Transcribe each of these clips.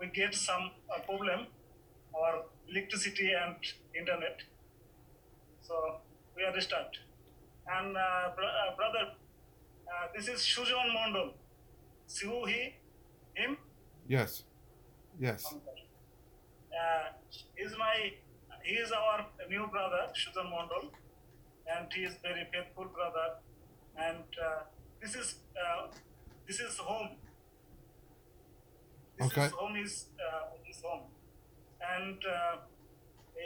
we get some problem or electricity and internet. So we understand. And brother, this is Shujon Mondol. See who he, him? Yes. Yes. He is our new brother, Shujon Mondol, and he is very faithful brother. And this is home. His home, and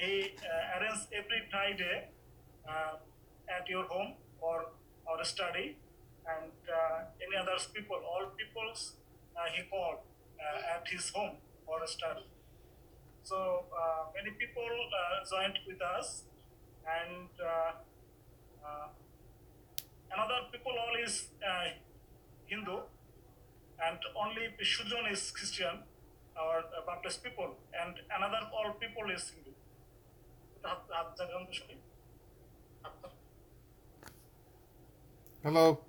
he arranges every Friday at your home or a study, and any other people, all peoples, he called at his home for a study. So many people joined with us, and another people all is Hindu, and only Shujon is Christian, our Baptist people, and another all people is Hindu. Hello.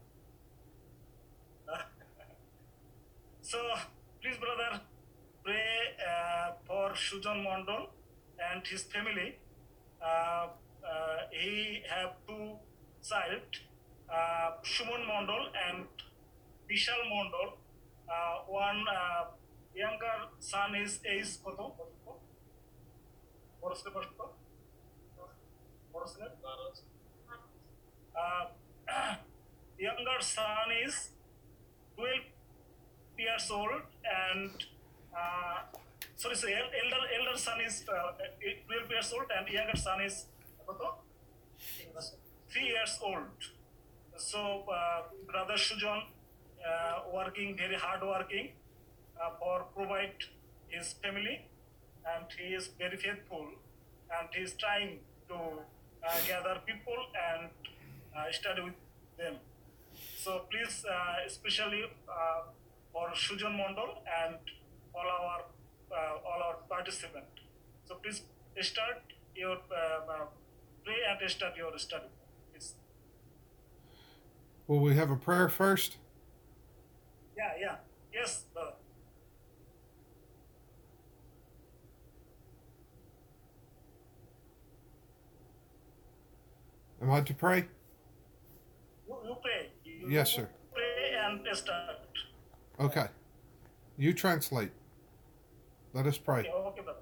So please, brother, pray for Shujon Mondol and his family. He have two child, Shuman Mondol and Vishal Mondol. One younger son is age koto? 4 years. Younger son is 12 years old, and elder son is 12 years old, and younger son is 3 years old. So brother Shujon working, very hard working for provide his family, and he is very faithful, and he is trying to gather people and study with them. So please, especially for Shujon Mondol and all our participants. So please start your pray and start your study. Please. Will we have a prayer first? Yeah. Yes, brother. Am I to pray? You pray. Yes, sir. Pray and start. Okay. You translate. Let us pray. Okay, brother.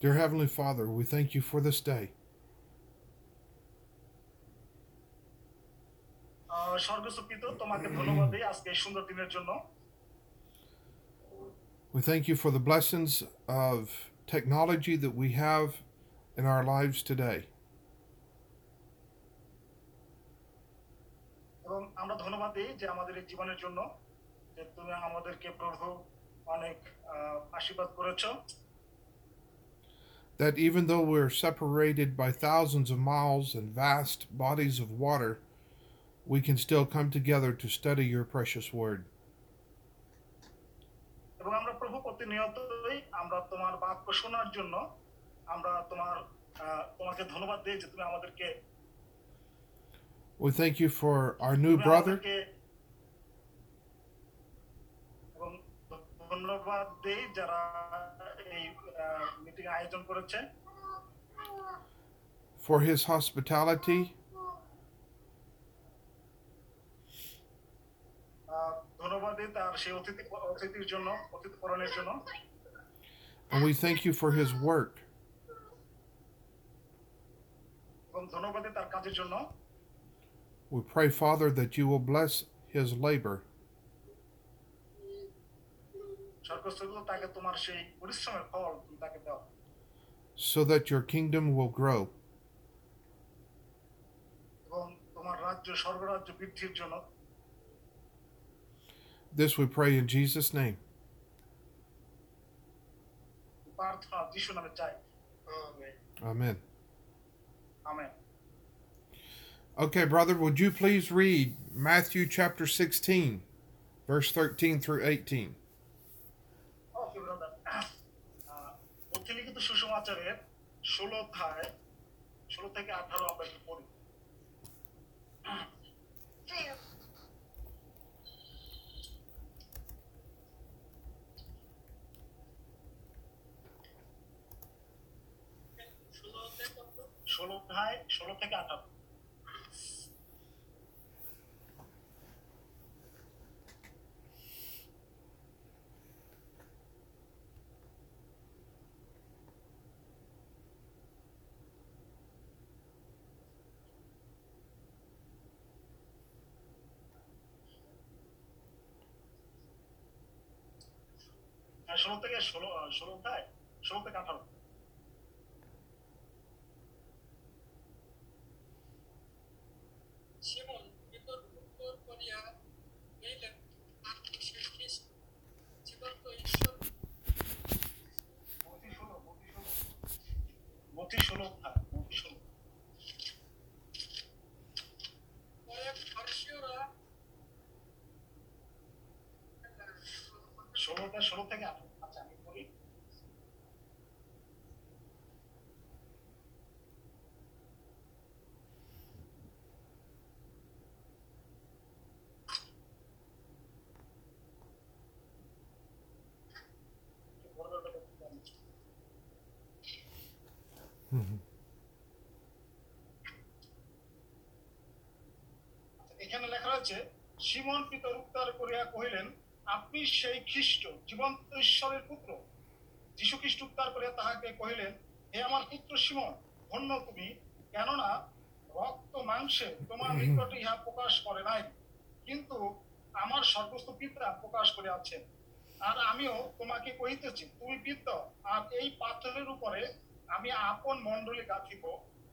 Dear Heavenly Father, we thank you for this day. We thank you for the blessings of technology that we have in our lives today. That even though we're separated by thousands of miles and vast bodies of water, we can still come together to study your precious word. We thank you for our new brother. For his hospitality. And we thank you for his work. We pray, Father, that you will bless his labor. So that your kingdom will grow. This we pray in Jesus' name. Amen. Amen. Okay, brother, would you please read Matthew chapter 16, verse 13 through 18? Okay, brother. 16 অধ্যায় 16 থেকে 18। ষোলো থেকে 18। শিমন পেতর উত্তর করিয়া বলিলেন, আপনি সেই খ্রিস্ট, জীবন্ত ঈশ্বর। মতি ষোলো। পরে ফারিসীয়রা 16 থেকে 18। আচ্ছা, আমি বলি। এখানে লেখা রয়েছে, শিমন পিতর উত্তর করিয়া কহিলেন, আপনি সেই খ্রিস্ট, জীবন্ত ঈশ্বরের পুত্র। যীশু খ্রিস্ট উত্তর করিয়া তাহাকে কহিলেন, হে আমার পুত্র শিমন, ধন্য তুমি, কেননা রক্ত মাংসে তোমার নিকটে ইহা প্রকাশ করে নাই, কিন্তু আমার সর্বস্ব পিতা প্রকাশ করিয়াছেন। আর আমিও তোমাকে কহিতেছি, তুমি পিত্ত, আর এই পাথরের উপরে আমি আপন মণ্ডলী গাঁথিব,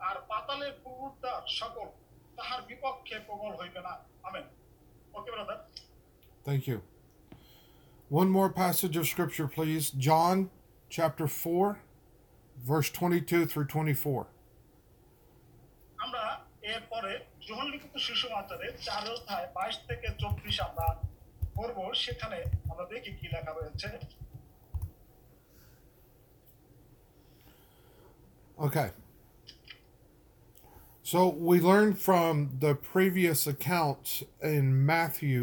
আর পাতালের পুরুদ্ধার সকল তাহার বিপক্ষে প্রবল হইবে না। Amen. Okay brother, thank you. One more passage of scripture, please. John chapter 4, verse 22 through 24. আমরা এরপরে যোহন লিখিত সুসমাচারে 4 অধ্যায় 22 থেকে 24 আমরা পড়ব। সেখানে আমরা দেখি কি লেখা রয়েছে। Okay. So we learned from the previous accounts in Matthew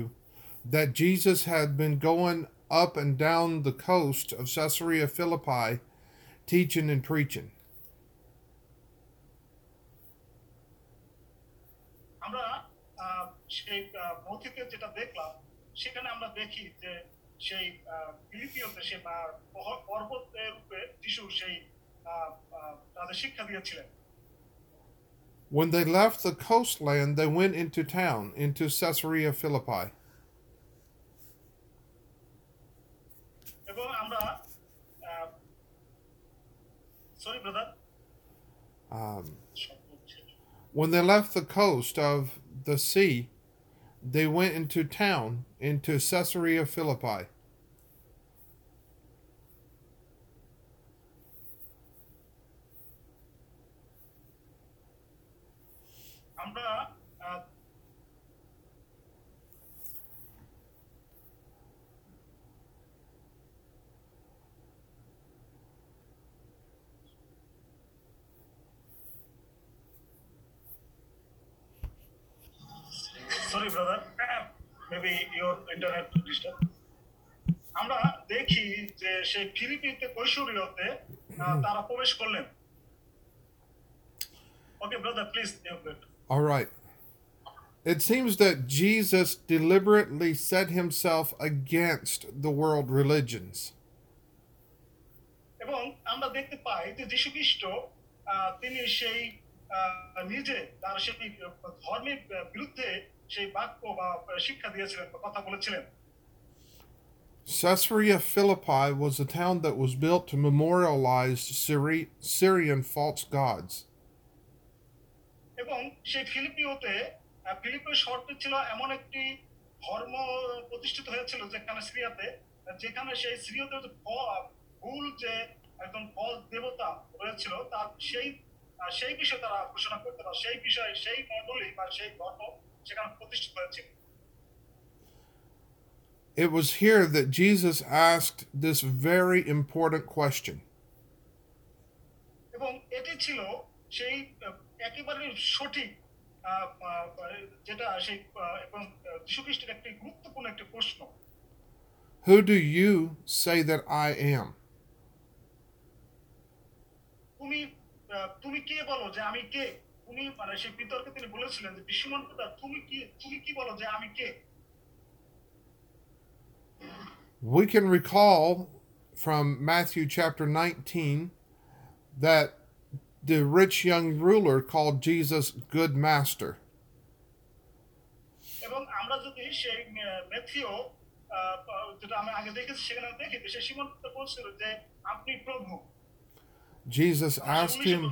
that Jesus had been going up and down the coast of Caesarea Philippi, teaching and preaching. আমরা সেই মথিতে যেটা দেখলাম, সেখানে আমরা দেখি যে সেই ফিলিপিওতে সেই পর্বতের উপরে যিশু সেই তাদের শিক্ষা দিয়েছিলেন। When they left the coastland, they went into town, into Caesarea Philippi. When they left the coast of the sea, they went into town, into Caesarea Philippi. Sorry, brother. Maybe your internet disturbed. আমরা দেখি যে সেই ফিলিপিতে কৈশোরিয়তে তারা প্রবেশ করলেন। Okay, brother, please. All right. It seems that Jesus deliberately set himself against the world religions. এবং আমরা দেখতে পাই যে যীশু খ্রিস্ট তিনি সেই নিজে তার সেই ধর্মের বিরুদ্ধে Caesarea Philippi was a town that was built to memorialize Syrian false gods. It was here that Jesus asked this very important question. Who do you say that I am? তুমি কে বলো যে আমি কে? উনি মানে সেই বিতর্কে তিনি বলেছিলেন যে শিমন পিতর তুমি কি বলো যে আমি কে? We can recall from Matthew chapter 19 that the rich young ruler called Jesus good master. এবং আমরা যদি সেই ম্যাথিউ যেটা আমি আগে দেখেছি সেখানে দেখি যে শিমন পিতর বলছিল যে আপনি প্রভু। Jesus asked him,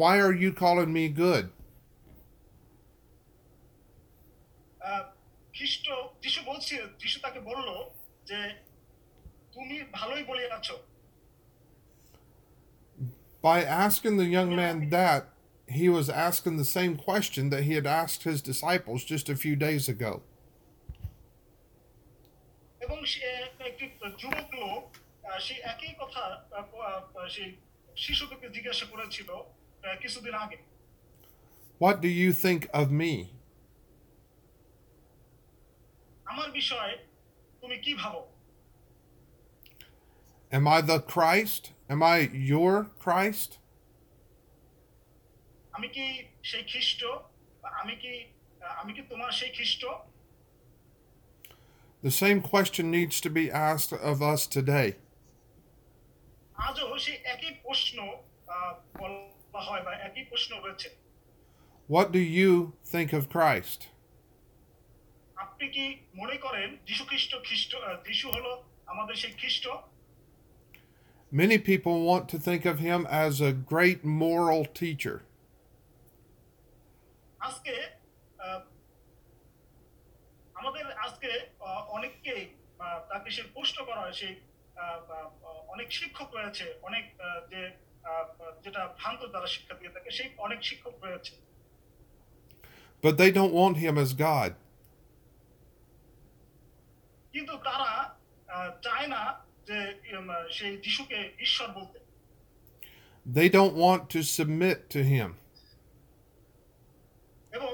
why are you calling me good? By asking the young man that, he was asking the same question that he had asked his disciples just a few days ago. এবং সে একটি যুবক লোক সে একই কথা সেই শিশুকে জিজ্ঞাসা করেছিল কিছুদিন আগে। What do you think of me? আমার বিষয়ে তুমি কি ভাবো? Am I the Christ? Am I your Christ? আমি কি সেই খ্রিস্ট? আমি কি তোমার সেই খ্রিস্ট? The same question needs to be asked of us today. What do you think of Christ? Many people want to think of him as a great moral teacher. আজকে অনেককে তাকে সে প্রশ্ন করা হয়, সেই অনেক শিক্ষক রয়েছে, অনেক যেটা ভ্রান্ত দ্বারা শিক্ষা দিয়ে থাকে সেই অনেক শিক্ষক রয়েছে। But they don't want him as God. কিন্তু তারা চায় না যে সেই যিশুকে ঈশ্বর বলতে। They don't want to submit to him. এবং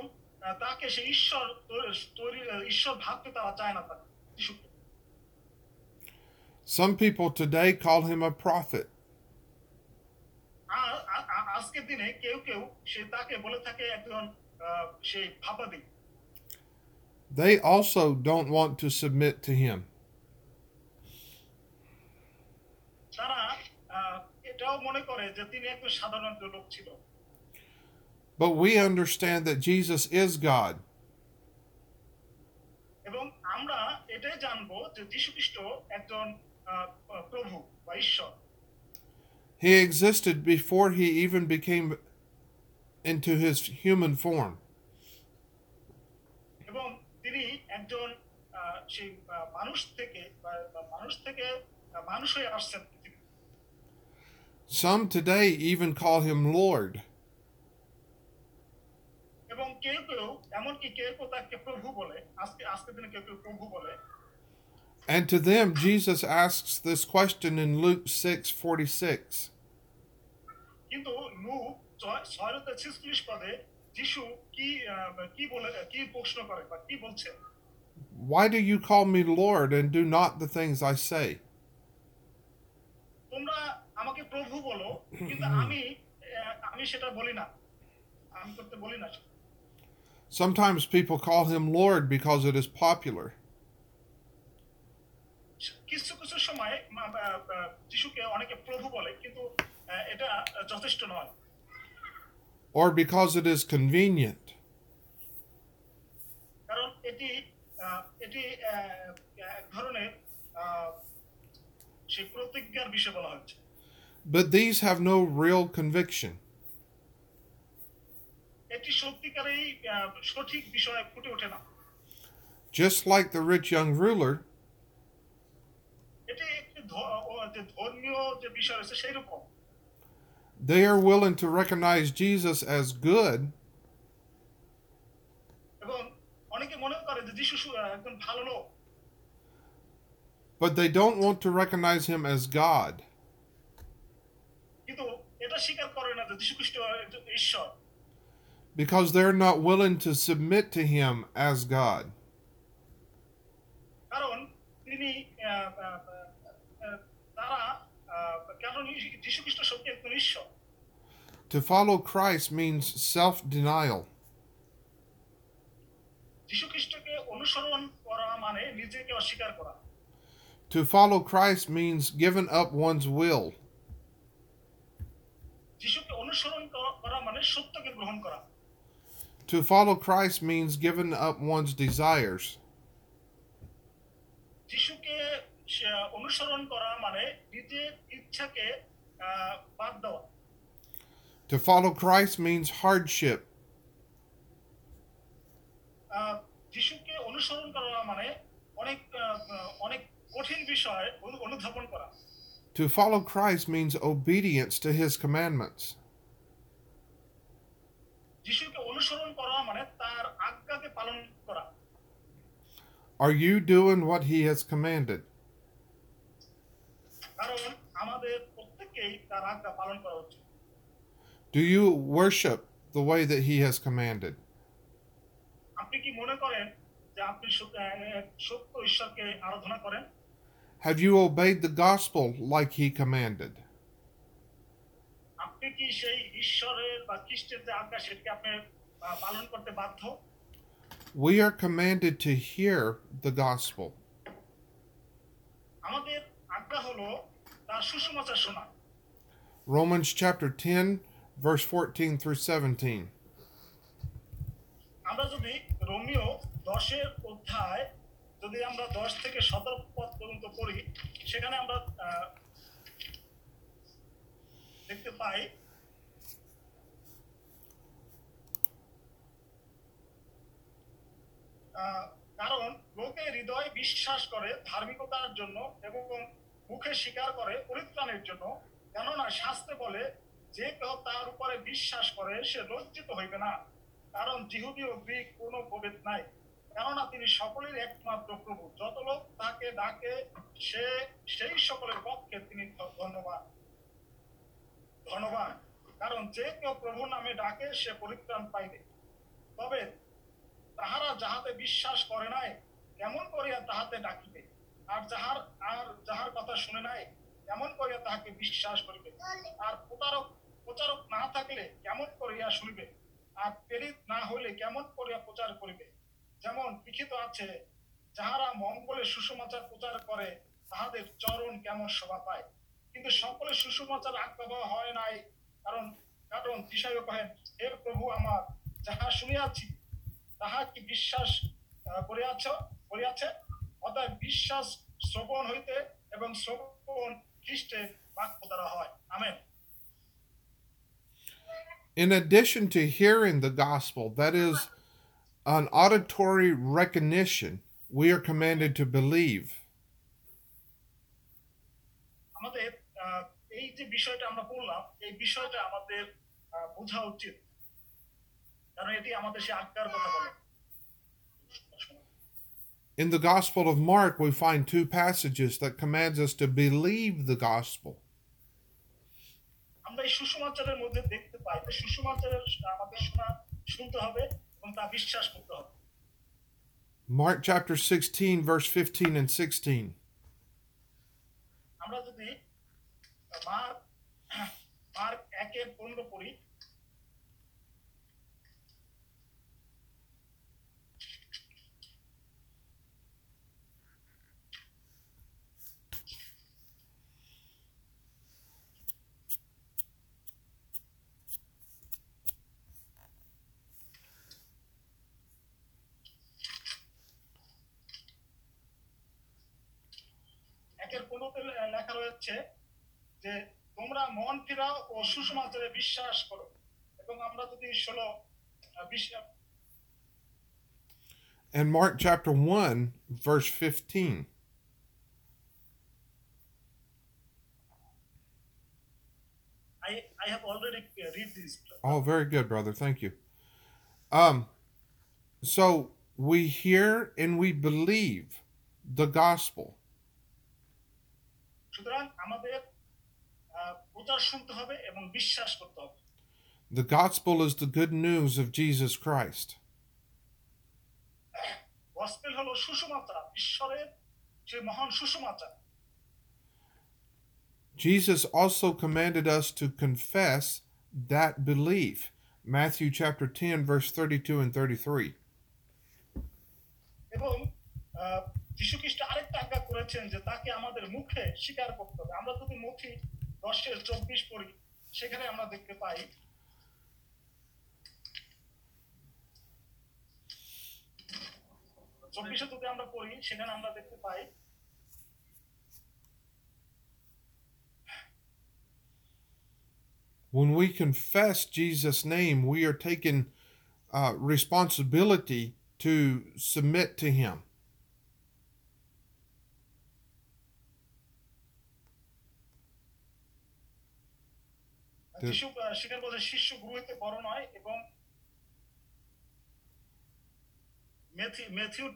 তাকে সেই ঈশ্বর ভাবতে তারা চায় না। Some people today call him a prophet. আজকের দিনে কেউ কেউ সে তাকে বলে থাকে একজন সেই ভাবাদী। They also don't want to submit to him. তারা এটাও মনে করে যে তিনি একজন সাধারণ লোক ছিল। But we understand that Jesus is God. এবং আমরা এটাই জানবো যে যীশু খ্রিস্ট একজন প্রভু বা ঈশ্বর। He existed before he even became into his human form. এবং তিনি একজন সেই মানুষ থেকে মানুষ হয়ে আসছেন। Some today even call him Lord. এবং কেউ কেউ এমনকি কেউ তাকে প্রভু বলে, আজকে দিনে কেউ কেউ প্রভু বলে। And to them Jesus asks this question in Luke 6:46. কিন্তু লুক 6:46 পদে যিশু কি বলে, কি প্রশ্ন করে বা কি বলছে? Why do you call me Lord and do not the things I say? তোমরা আমাকে প্রভু বলো কিন্তু আমি সেটা বলি না, আমি করতে বলি না। Sometimes people call him Lord because it is popular. Or because it is convenient. But these have no real conviction. Just like the rich young ruler, they are willing to recognize Jesus as good, but they don't want to recognize him as God. Because they're not willing to submit to him as God. তিনি তারা কারণ যীশু খ্রিস্ট সত্যি একজন ঈশ্বর। To follow Christ means self-denial. যীশু খ্রিস্টকে অনুসরণ করা মানে নিজেকে অস্বীকার করা। To follow Christ means giving up one's will. যীশুকে অনুসরণ করা মানে সত্যকে গ্রহণ করা। To follow Christ means giving up one's desires. যীশুকে অনুসরণ করা মানে নিজের ইচ্ছাকে বাদ দেওয়া। To follow Christ means hardship. যীশুকে অনুসরণ করা মানে অনেক অনেক কঠিন বিষয় অনুধাবন করা। To follow Christ means obedience to his commandments. যীশুকে অনুসরণ করা মানে তার আজ্ঞাকে পালন করা। Are you doing what he has commanded? Do you worship the way that he has commanded? Have you obeyed the gospel like he commanded? We are commanded to hear the gospel. Romans chapter 10, verse 14 through 17. কারণ লোকে হৃদয় বিশ্বাস করে ধার্মিকতার জন্য এবং মুখে স্বীকার করে পরিত্রাণের জন্য, কেননা শাস্ত্রে বলে যে কেউ তার উপরে বিশ্বাস করে সে লজ্জিত হইবে না, কারণ যিহুদি ও গ্রীক কোনো ভেদ নাই, কেননা তিনি সকলের একমাত্র প্রভু, যত লোক তাকে ডাকে সে সেই সকলের পক্ষে তিনি ধন্যবাদ, কারণ যে কেউ প্রভু নামে ডাকে সে পরিত্রাণ পাইবে। তবে তাহারা যাহাতে বিশ্বাস করে নাই কেমন করিয়া তাহাতে ডাকিবে, আর যাহার কথা শুনে নাই কেমন করিয়া তাহাকে বিশ্বাস করিবে, আর প্রচারক না থাকলে কেমন করিয়া শুনিবে, আর প্রেরিত না হইলে কেমন করিয়া প্রচার করিবে। যেমন লিখিত আছে, যাহারা মঙ্গলে সুসমাচার প্রচার করে তাহাদের চরণ কেমন শোভা পায়, কিন্তু সকলে সুসমাচার আজ্ঞা দেওয়া হয় নাই, কারণ যিশাইও কহেন, হে প্রভু আমার, যাহা শুনিয়াছি তাহা কি বিশ্বাস করিয়াছে? অতএব বিশ্বাস শ্রবণ হইতে এবং শ্রবণ খ্রিস্টের বাক্য দ্বারা হয়। Amen. In addition to hearing the gospel, that is an auditory recognition, we are commanded to believe. আমাদের এই যে বিষয়টা আমরা বললাম, এই বিষয়টা আমাদের বোঝা উচিত। In the Gospel of Mark, we find two passages that commands us to believe the gospel. Mark chapter 16, verse 15 and 16. And Mark chapter 1, verse 15. I have already read this. Oh, very good, brother. Thank you. So we hear and we believe the gospel. The gospel is the good news of Jesus Christ. Jesus also commanded us to confess that belief. Matthew chapter 10, verse 32 and 33. When we confess Jesus' name, we are taking responsibility to submit to him. Matthew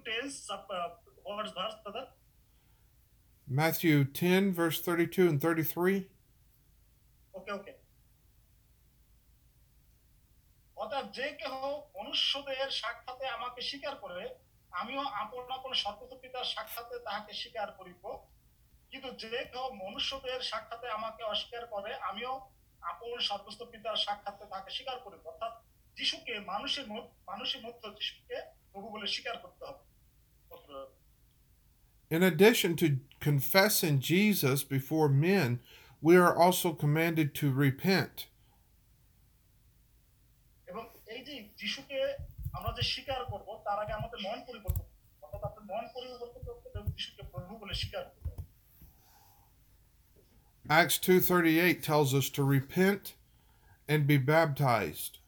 10, verse 32 and 33. Okay. In addition to confessing Jesus before men, we are also commanded to repent. Acts 2:38 tells us to repent and be baptized.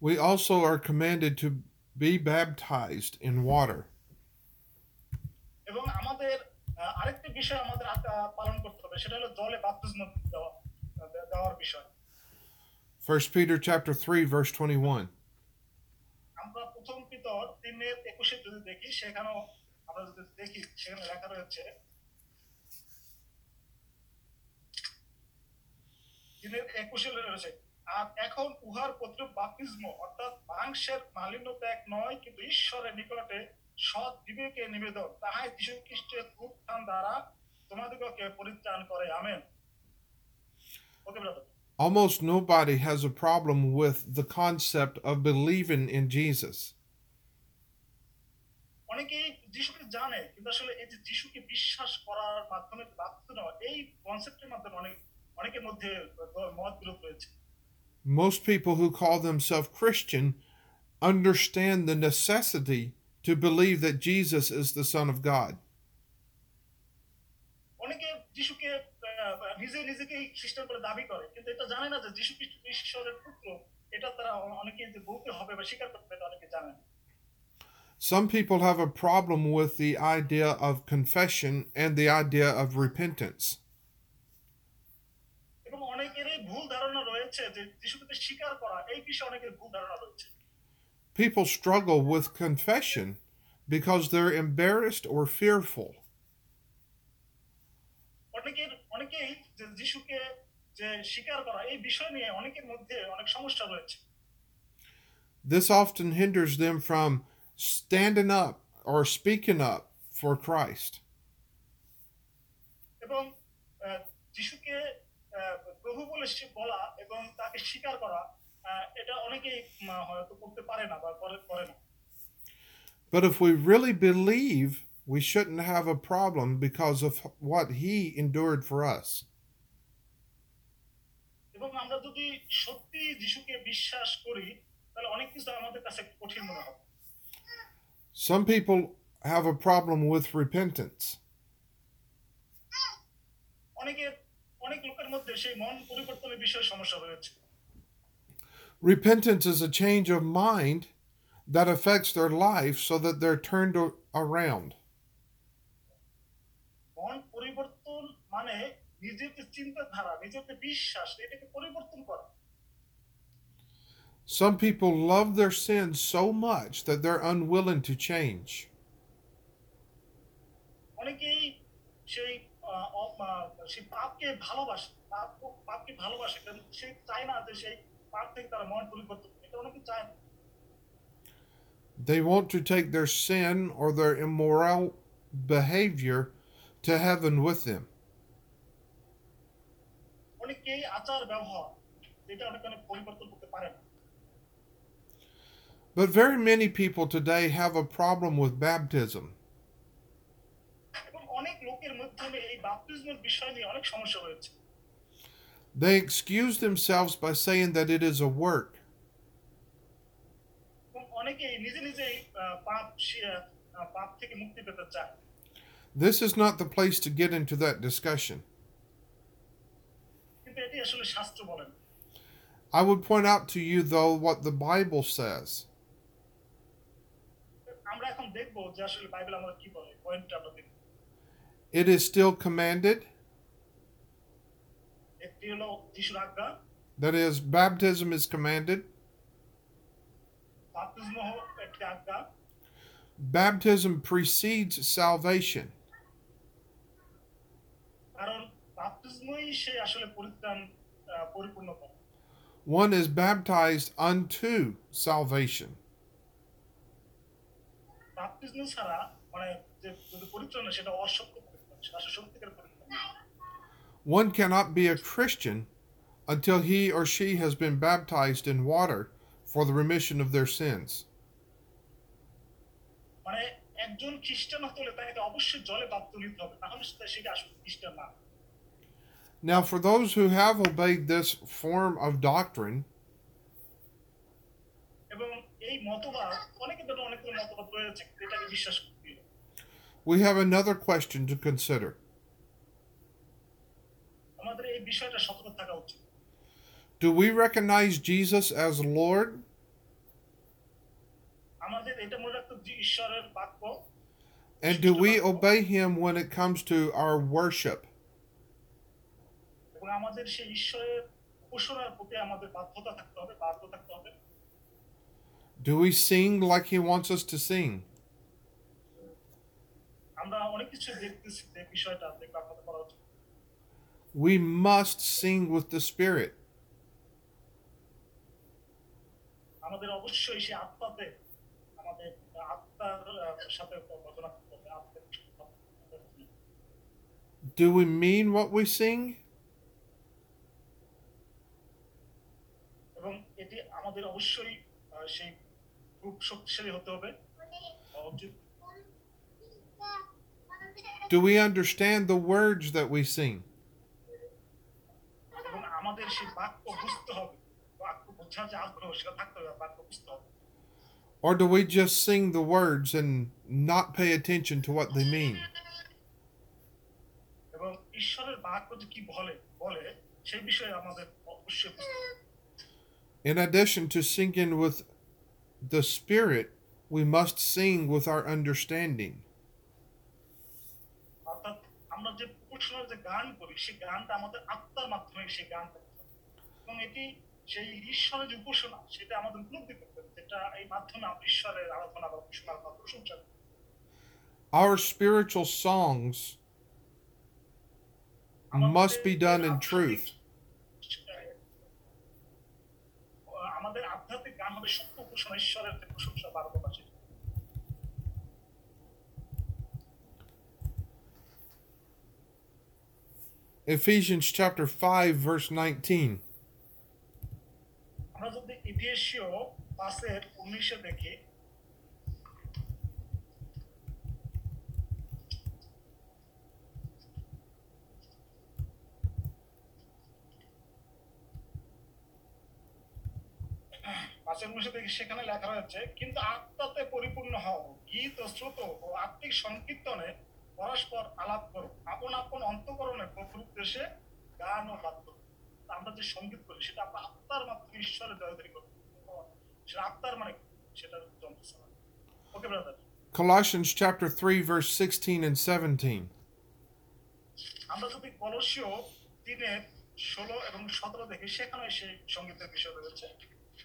We also are commanded to be baptized in water. First Peter chapter 3 verse 21. Almost nobody has a problem with the concept of believing in Jesus. Most people who call themselves Christian understand the necessity to believe that Jesus is the Son of God. Some people have a problem with the idea of confession and the idea of repentance. People struggle with confession because they're embarrassed or fearful. This often hinders them from standing up or speaking up for Christ. But if we really believe, we shouldn't have a problem because of what he endured for us. Some people have a problem with repentance. Repentance is a change of mind that affects their life so that they're turned around. Some people love their sin so much that they're unwilling to change. They want to take their sin or their immoral behavior to heaven with them. But very many people today have a problem with baptism. They excuse themselves by saying that it is a work. This is not the place to get into that discussion. I would point out to you, though, what the Bible says. It is still commanded. That is, baptism is commanded. Baptism precedes salvation. One is baptized unto salvation. One cannot be a Christian until he or she has been baptized in water for the remission of their sins. Now, for those who have obeyed this form of doctrine, we have another question to consider. Do we recognize Jesus as Lord? And do we obey Him when it comes to our worship? Do we sing like He wants us to sing? We must sing with the Spirit. Do we mean what we sing? Do we understand the words that we sing? Or do we just sing the words and not pay attention to what they mean? In addition to singing with the Spirit, we must sing with our understanding. Our spiritual songs must be done in truth. Ephesians chapter 5 verse 19. Colossians chapter 3 verse 16 and 17. তোমরা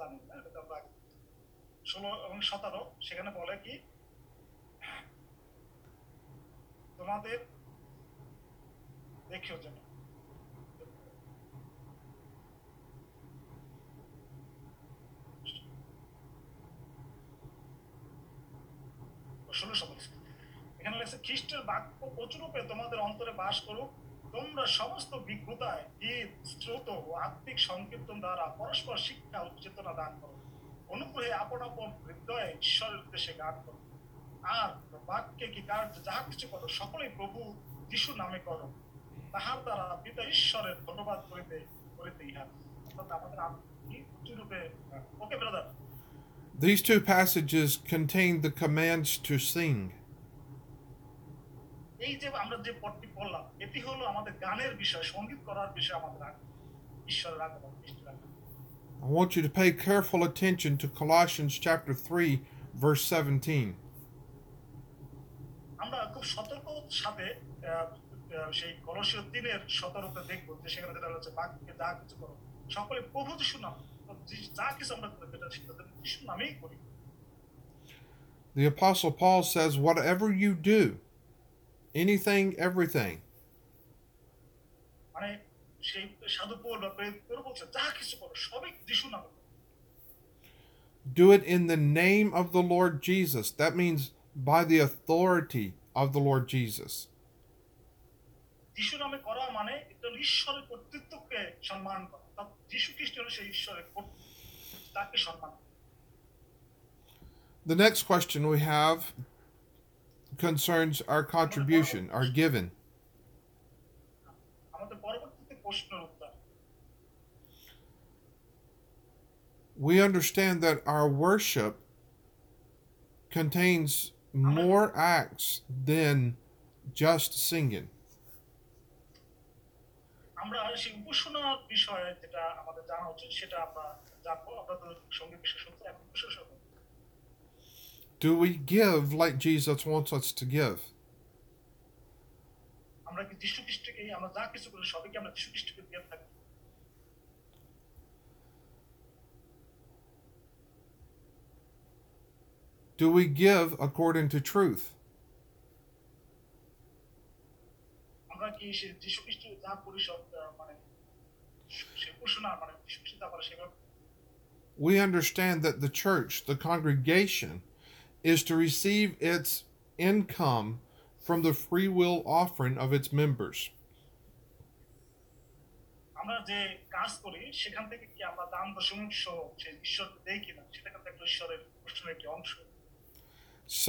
জানেন না, এটা আমরা 16 এবং 17 সেখানে বলে কি তোমাদের দেখিও যেন এখানে লেখা খ্রিস্টের বাক্য প্রচুরূপে তোমাদের অন্তরে বাস করুক, তোমরা সমস্ত বিজ্ঞতায় গীত স্রোত ও আত্মিক সংকীর্তন দ্বারা পরস্পর শিক্ষা উচ্চেতনা দান করো, অনুগ্রহে আপন আপন হৃদয়ে ঈশ্বরের উদ্দেশ্যে গান করো, আর বাক্যে কি কার্য যাহা কিছু করো সকলেই প্রভু যিশু নামে করো, তাহার দ্বারা পিতা ঈশ্বরের ধন্যবাদ করিতে ইহা। অর্থাৎ আমাদের আত্মিক প্রতিরূপে okay brother. These two passages contain the commands to sing. এই যে আমরা যে পড়তে বললাম এটি হলো আমাদের গানের বিষয়, সংগীত করার বিষয়, আমাদের ঈশ্বরের আরাধনা করা। I want you to pay careful attention to Colossians chapter 3 verse 17. আমরা খুব সতর্কতার সাথে সেই কলসীয় 3 এর 17 তে দেখব যে সেখানে যেটা হচ্ছে বাক্যে যা কিছু করো সকলে প্রভু যিশুর নাম, যা কিছু আমরা করি সেটা যিশুর নামেই করি। The Apostle Paul says, whatever you do, anything, everything. Do it in the name of the Lord Jesus. That means by the authority of the Lord Jesus. The next question we have concerns our contribution, our giving. We understand that our worship contains more acts than just singing. Do we give like Jesus wants us to give? Do we give according to truth? We understand that the church, the congregation, is to receive its income from the free will offering of its members.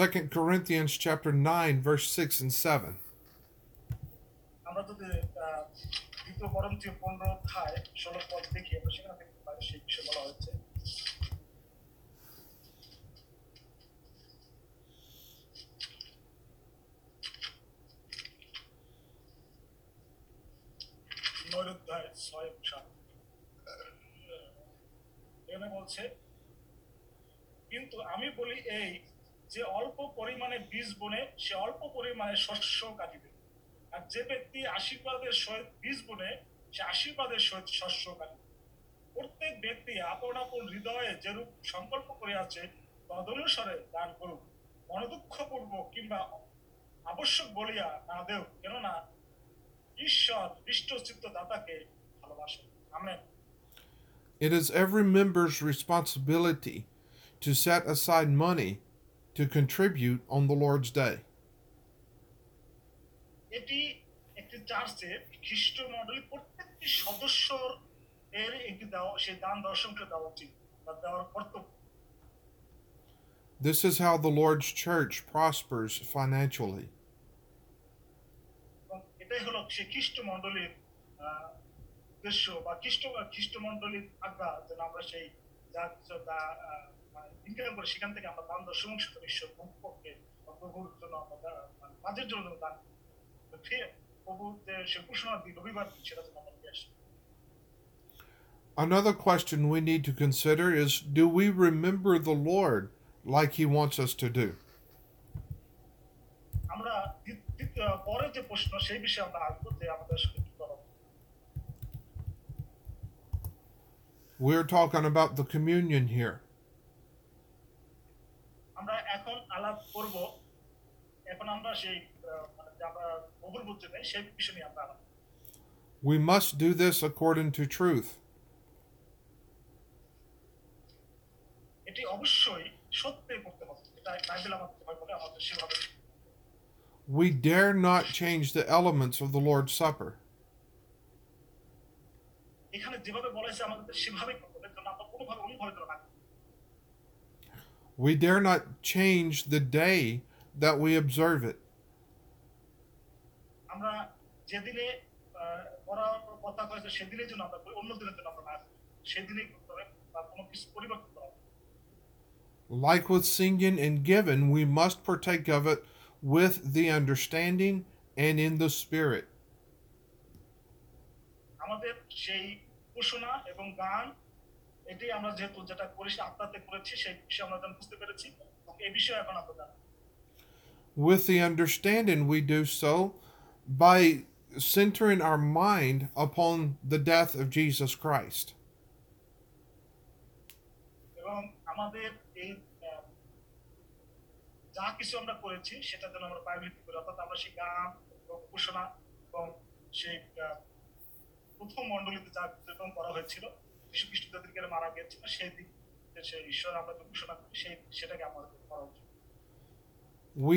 Second Corinthians chapter 9 verse 6 and 7. কিন্তু আমি বলি এই যে অল্প পরিমাণে বীজ বনে সে অল্প পরিমাণে শস্য কাটিবে, আর যে ব্যক্তি আশীর্বাদের সহিত বীজ বনে সে আশীর্বাদের সহিত শস্য কাটিবে। প্রত্যেক ব্যক্তি আপন আপন হৃদয়ে যেরূপ সংকল্প করিয়াছে তদনুসারে দান করুক, মনোদুঃখ পূর্বক কিংবা আবশ্যক বলিয়া না দেও, কেননা ঈশ্বর বিশ্বচিত্ত দাতাকে ভালোবাসেন। Amen. It is every member's responsibility to set aside money to contribute on the Lord's Day. This is how the Lord's church prospers financially. Another question we need to consider is, do we remember the Lord like He wants us to do? We're talking about the communion here. We must do this according to truth. We dare not change the elements of the Lord's Supper. We dare not change the day that we observe it. Like with singing and giving, we must partake of it with the understanding and in the spirit. With the understanding, we do so by centering our mind upon the death of Jesus Christ. We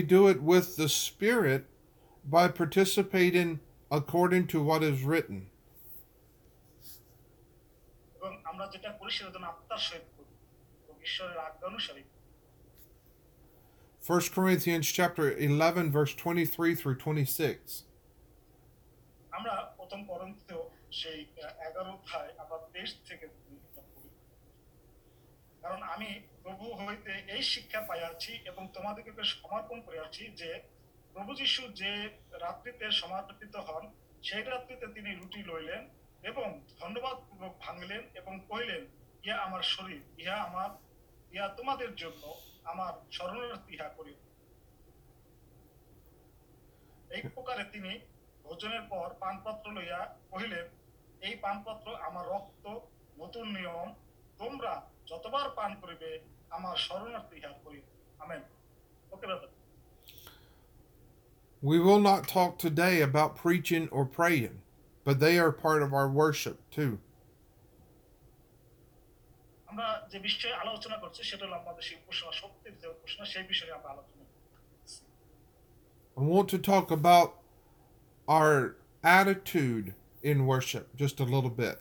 do it with the Spirit by participating according to what is written. First Corinthians chapter 11 verse 23 through 26. We will not talk today about preaching or praying, but they are part of our worship too. I want to talk about our attitude in worship just a little bit.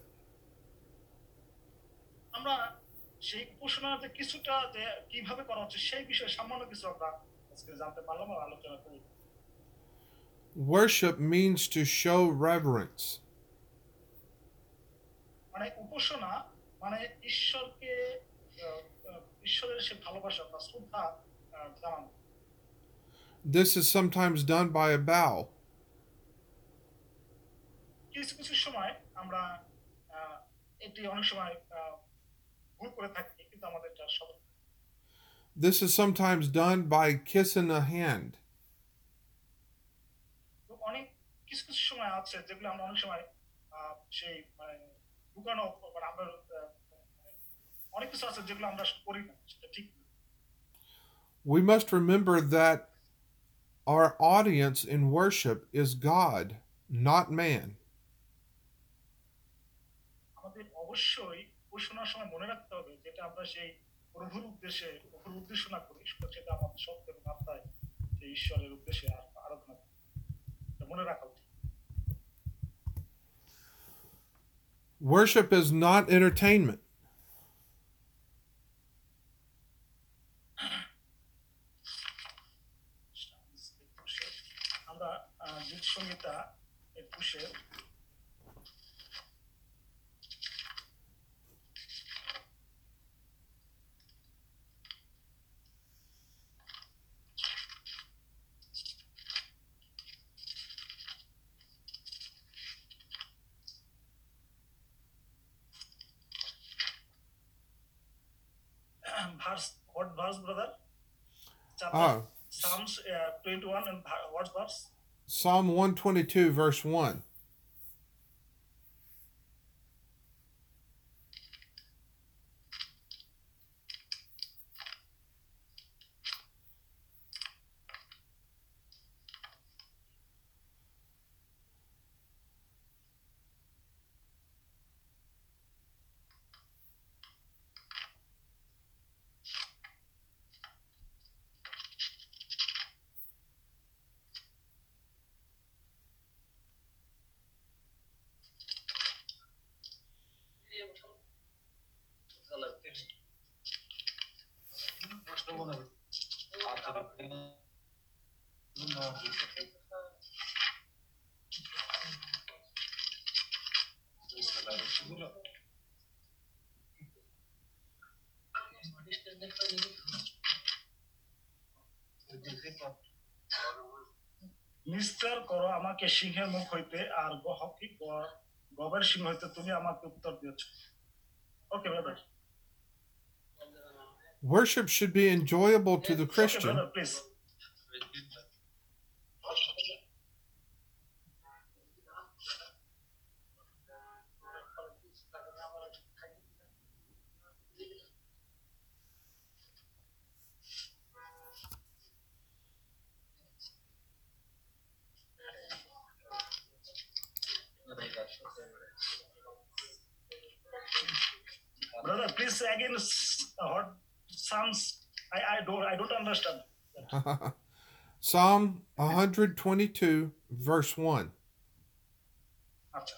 Worship means to show reverence. This is sometimes done by a bow. This is sometimes done by kissing a hand. We must remember that our audience in worship is God, not man. Worship is not entertainment. verse. What verse, brother? Psalms 21 and what verse? Psalm 122, verse 1. নিস্তার করো আমাকে সিংহের মুখ হইতে আর গহকি গবের সিংহ হইতে তুমি আমাকে উত্তর দিয়েছ। Okay, brother. Worship should be enjoyable to the Christian. Okay, brother, please. Brother, please again, what Psalms? I don't understand. Psalm 122, verse 1. Okay.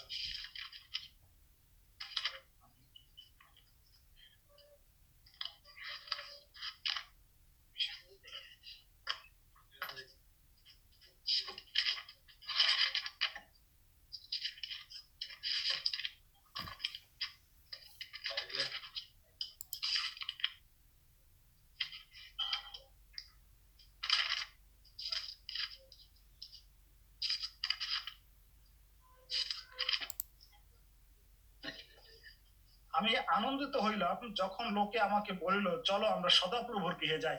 আমি আনন্দিত হইলাম যখন লোকে আমাকে বলিল চলো আমরা সদাপ্রভুর গৃহে যাই।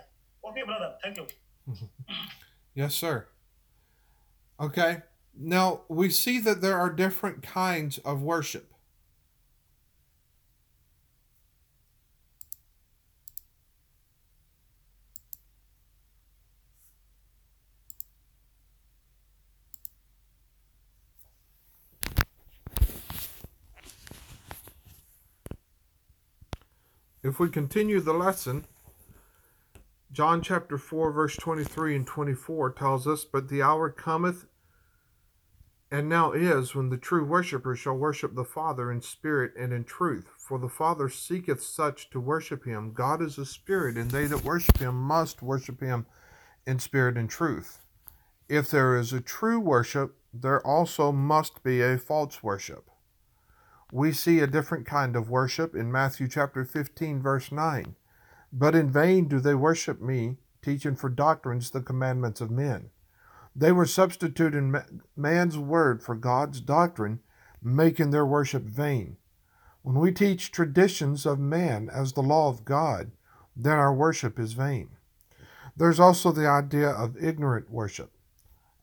Okay, brother, thank you. Yes, sir. Okay, now we see that there are different kinds of worship. If we continue the lesson, John chapter 4, verse 23 and 24 tells us, "But the hour cometh, and now is, when the true worshipers shall worship the Father in spirit and in truth. For the Father seeketh such to worship him. God is a spirit, and they that worship him must worship him in spirit and truth." If there is a true worship, there also must be a false worship. We see a different kind of worship in Matthew chapter 15, verse 9. "But in vain do they worship me, teaching for doctrines the commandments of men." They were substituting man's word for God's doctrine, making their worship vain. When we teach traditions of man as the law of God, then our worship is vain. There's also the idea of ignorant worship.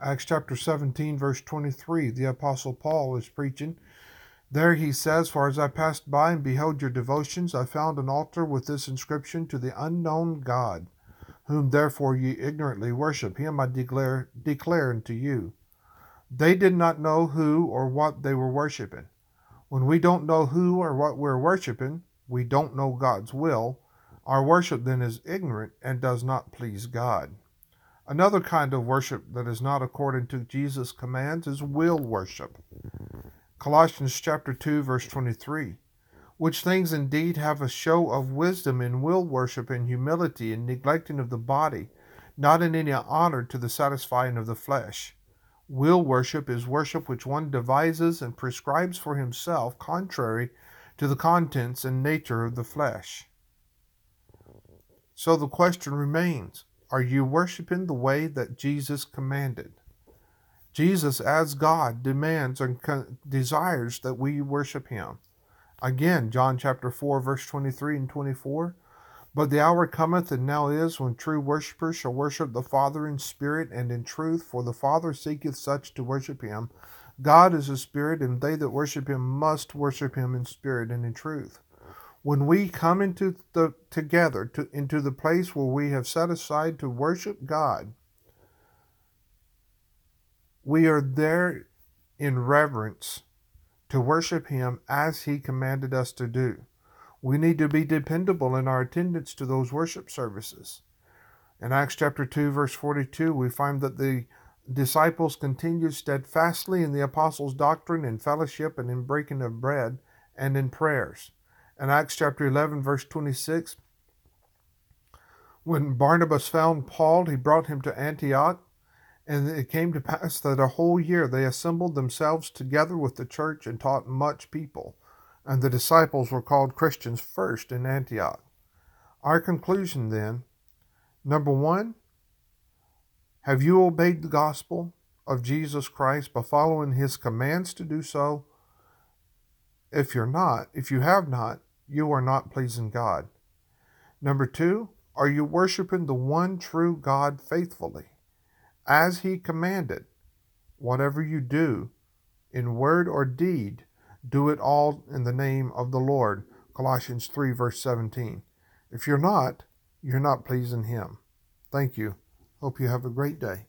Acts chapter 17, verse 23, the Apostle Paul is preaching. There he says, "For as I passed by and beheld your devotions, I found an altar with this inscription, To the unknown God, whom therefore ye ignorantly worship, him I declare unto you." They did not know who or what they were worshiping. When we don't know who or what we're worshiping, we don't know God's will. Our worship then is ignorant and does not please God. Another kind of worship that is not according to Jesus' commands is will worship. Colossians chapter 2, verse 23, "Which things indeed have a show of wisdom in will worship and humility and neglecting of the body, not in any honor to the satisfying of the flesh." Will worship is worship which one devises and prescribes for himself contrary to the contents and nature of the flesh. So the question remains, are you worshiping the way that Jesus commanded? Jesus, as God, demands and desires that we worship him. Again, John chapter 4, verse 23 and 24, But the hour cometh, and now is, when true worshippers shall worship the Father in spirit and in truth, for the Father seeketh such to worship him. God is a spirit, and they that worship him must worship him in spirit and in truth. When we come into the place where we have set aside to worship God, we are there in reverence to worship him as he commanded us to do. We need to be dependable in our attendance to those worship services. In Acts chapter 2, verse 42, we find that the disciples continued steadfastly in the apostles' doctrine and fellowship and in breaking of bread and in prayers. In Acts chapter 11, verse 26, when Barnabas found Paul, he brought him to Antioch, and it came to pass that a whole year they assembled themselves together with the church and taught much people. And the disciples were called Christians first in Antioch. Our conclusion then, number one, have you obeyed the gospel of Jesus Christ by following his commands to do so? If you have not, you are not pleasing God. Number two, are you worshiping the one true God faithfully, as he commanded? Whatever you do, in word or deed, do it all in the name of the Lord, Colossians 3, verse 17. If you're not, you're not pleasing him. Thank you. Hope you have a great day.